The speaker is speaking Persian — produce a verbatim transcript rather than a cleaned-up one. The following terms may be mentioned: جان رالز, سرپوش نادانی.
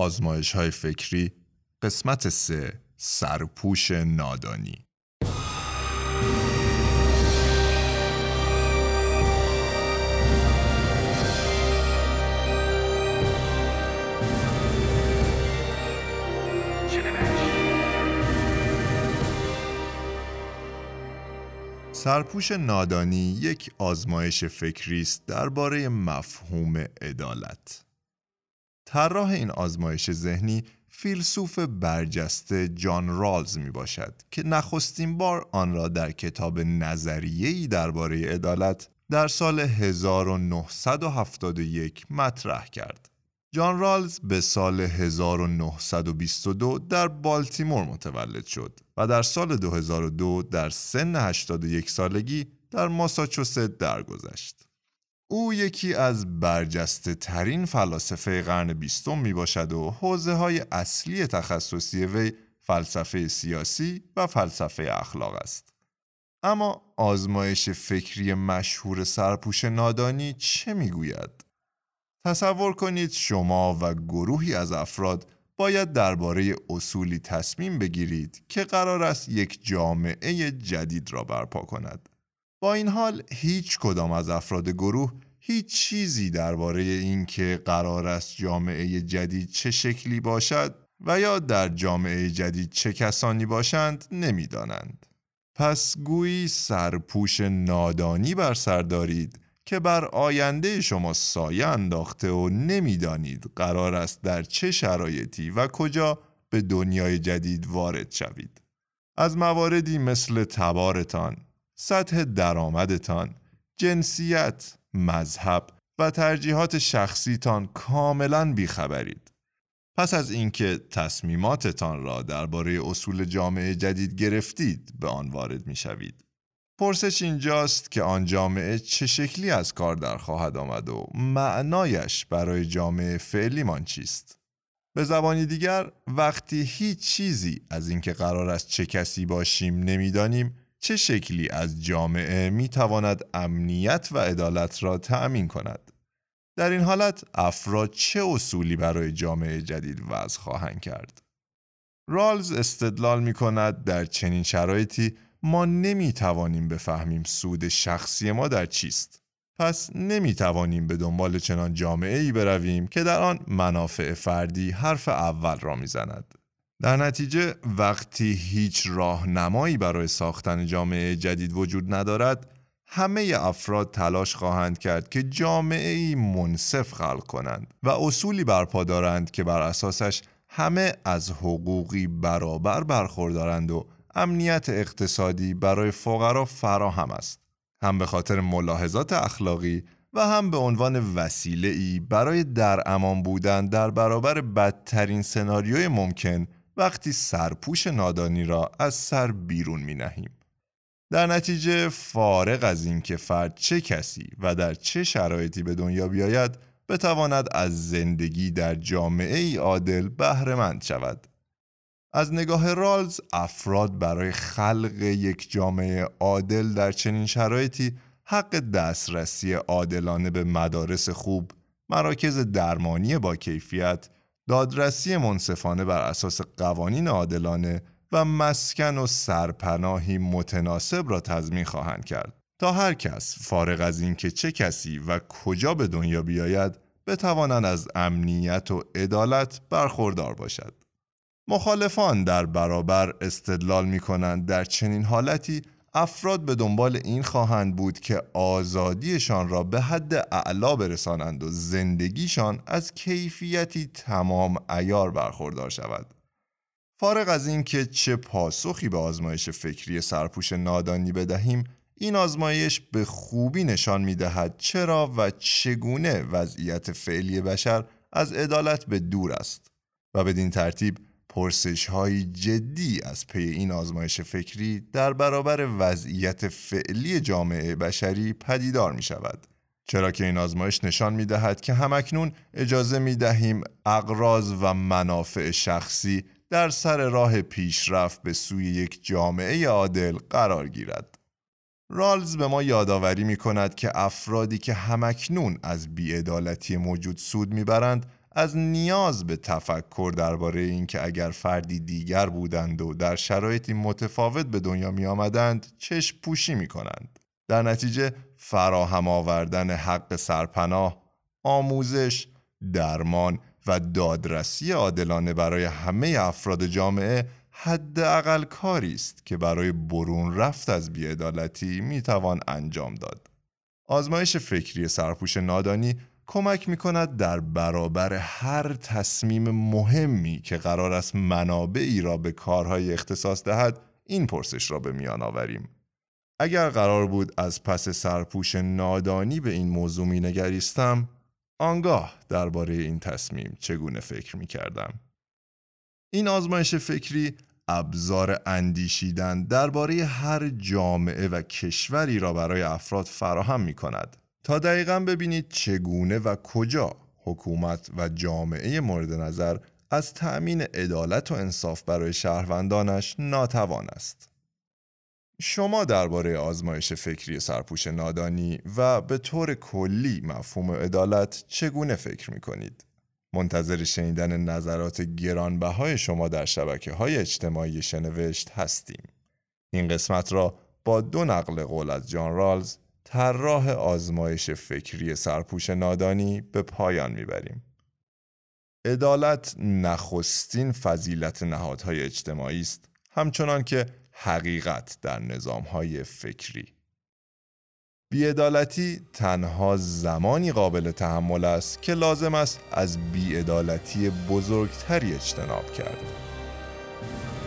آزمایش‌های فکری قسمت سه سرپوش نادانی. سرپوش نادانی یک آزمایش فکری است درباره مفهوم عدالت. طراح این آزمایش ذهنی فیلسوف برجسته جان رالز می باشد که نخستین بار آن را در کتاب نظریه‌ای درباره عدالت در سال هزار و نهصد و هفتاد و یک مطرح کرد. جان رالز به سال هزار و نهصد و بیست و دو در بالتیمور متولد شد و در سال دو هزار و دو در سن هشتاد و یک سالگی در ماساچوست درگذشت. او یکی از برجسته ترین فلاسفه قرن بیستم می باشد و حوزه های اصلی تخصصی وی فلسفه سیاسی و فلسفه اخلاق است. اما آزمایش فکری مشهور سرپوش نادانی چه می گوید؟ تصور کنید شما و گروهی از افراد باید درباره اصولی تصمیم بگیرید که قرار است یک جامعه جدید را برپا کند. با این حال هیچ کدام از افراد گروه هیچ چیزی درباره این که قرار است جامعه جدید چه شکلی باشد و یا در جامعه جدید چه کسانی باشند نمی دانند. پس گویی سرپوش نادانی بر سر دارید که بر آینده شما سایه انداخته و نمیدانید قرار است در چه شرایطی و کجا به دنیای جدید وارد شوید. از مواردی مثل تبارتان، سطح درآمدتان، جنسیت، مذهب و ترجیحات شخصیتان کاملاً بیخبرید. پس از اینکه تصمیماتتان را درباره اصول جامعه جدید گرفتید، به آن وارد می‌شوید. پرسش اینجاست که آن جامعه چه شکلی از کار در خواهد آمد و معنایش برای جامعه فعلی مان چیست؟ به زبانی دیگر، وقتی هیچ چیزی از اینکه قرار است چه کسی باشیم نمیدانیم، چه شکلی از جامعه میتواند امنیت و عدالت را تأمین کند؟ در این حالت افراد چه اصولی برای جامعه جدید وضع خواهند کرد؟ رالز استدلال میکند در چنین شرایطی ما نمی توانیم بفهمیم سود شخصی ما در چیست. پس نمی توانیم به دنبال چنان جامعه‌ای برویم که در آن منافع فردی حرف اول را می زند. در نتیجه وقتی هیچ راهنمایی برای ساختن جامعه جدید وجود ندارد، همه افراد تلاش خواهند کرد که جامعه‌ای منصف خلق کنند و اصولی برپا دارند که بر اساسش همه از حقوقی برابر برخوردارند و امنیت اقتصادی برای فقرا فراهم است، هم به خاطر ملاحظات اخلاقی و هم به عنوان وسیله‌ای برای در امان بودن در برابر بدترین سناریوی ممکن وقتی سرپوش نادانی را از سر بیرون می‌نهیم. در نتیجه فارغ از اینکه فرد چه کسی و در چه شرایطی به دنیا بیاید، بتواند از زندگی در جامعه‌ای عادل بهره‌مند شود. از نگاه رالز، افراد برای خلق یک جامعه عادل در چنین شرایطی حق دسترسی عادلانه به مدارس خوب، مراکز درمانی با کیفیت، دادرسی منصفانه بر اساس قوانین عادلانه و مسکن و سرپناهی متناسب را تضمین خواهند کرد تا هر کس فارغ از اینکه چه کسی و کجا به دنیا بیاید بتواند از امنیت و عدالت برخوردار باشد. مخالفان در برابر استدلال می کنند در چنین حالتی افراد به دنبال این خواهند بود که آزادیشان را به حد اعلا برسانند و زندگیشان از کیفیتی تمام عیار برخوردار شود. فارغ از این که چه پاسخی به آزمایش فکری سرپوش نادانی بدهیم، این آزمایش به خوبی نشان می دهد چرا و چگونه وضعیت فعلی بشر از عدالت به دور است و بدین ترتیب پرسش‌های جدی از پی این آزمایش فکری در برابر وضعیت فعلی جامعه بشری پدیدار می‌شود، چرا که این آزمایش نشان می‌دهد که همکنون اجازه می‌دهیم اغراض و منافع شخصی در سر راه پیشرفت به سوی یک جامعه عادل قرار گیرد. رالز به ما یادآوری می‌کند که افرادی که همکنون از بی‌عدالتی موجود سود می‌برند از نیاز به تفکر درباره این که اگر فردی دیگر بودند و در شرایطی متفاوت به دنیا می آمدند چشم پوشی می کنند. در نتیجه فراهم آوردن حق سرپناه، آموزش، درمان و دادرسی عادلانه برای همه افراد جامعه حداقل کاری است که برای برون رفت از بی‌عدالتی می توان انجام داد. آزمایش فکری سرپوش نادانی کمک می کند در برابر هر تصمیم مهمی که قرار است منابعی را به کارهای اختصاص دهد، این پرسش را به میان آوریم. اگر قرار بود از پس سرپوش نادانی به این موضوع می نگریستم، آنگاه درباره این تصمیم چگونه فکر می کردم؟ این آزمایش فکری ابزار اندیشیدن درباره هر جامعه و کشوری را برای افراد فراهم می کند تا دقیقاً ببینید چگونه و کجا حکومت و جامعه مورد نظر از تأمین عدالت و انصاف برای شهروندانش ناتوان است. شما درباره آزمایش فکری سرپوش نادانی و به طور کلی مفهوم عدالت چگونه فکر می کنید؟ منتظر شنیدن نظرات گرانبهای شما در شبکه‌های اجتماعی شنوشت هستیم. این قسمت را با دو نقل قول از جان رالز، طراح آزمایش فکری سرپوش نادانی، به پایان میبریم. عدالت نخستین فضیلت نهادهای اجتماعی است، همچنان که حقیقت در نظام‌های فکری. بی‌عدالتی تنها زمانی قابل تحمل است که لازم است از بی‌عدالتی بزرگتری اجتناب کرد.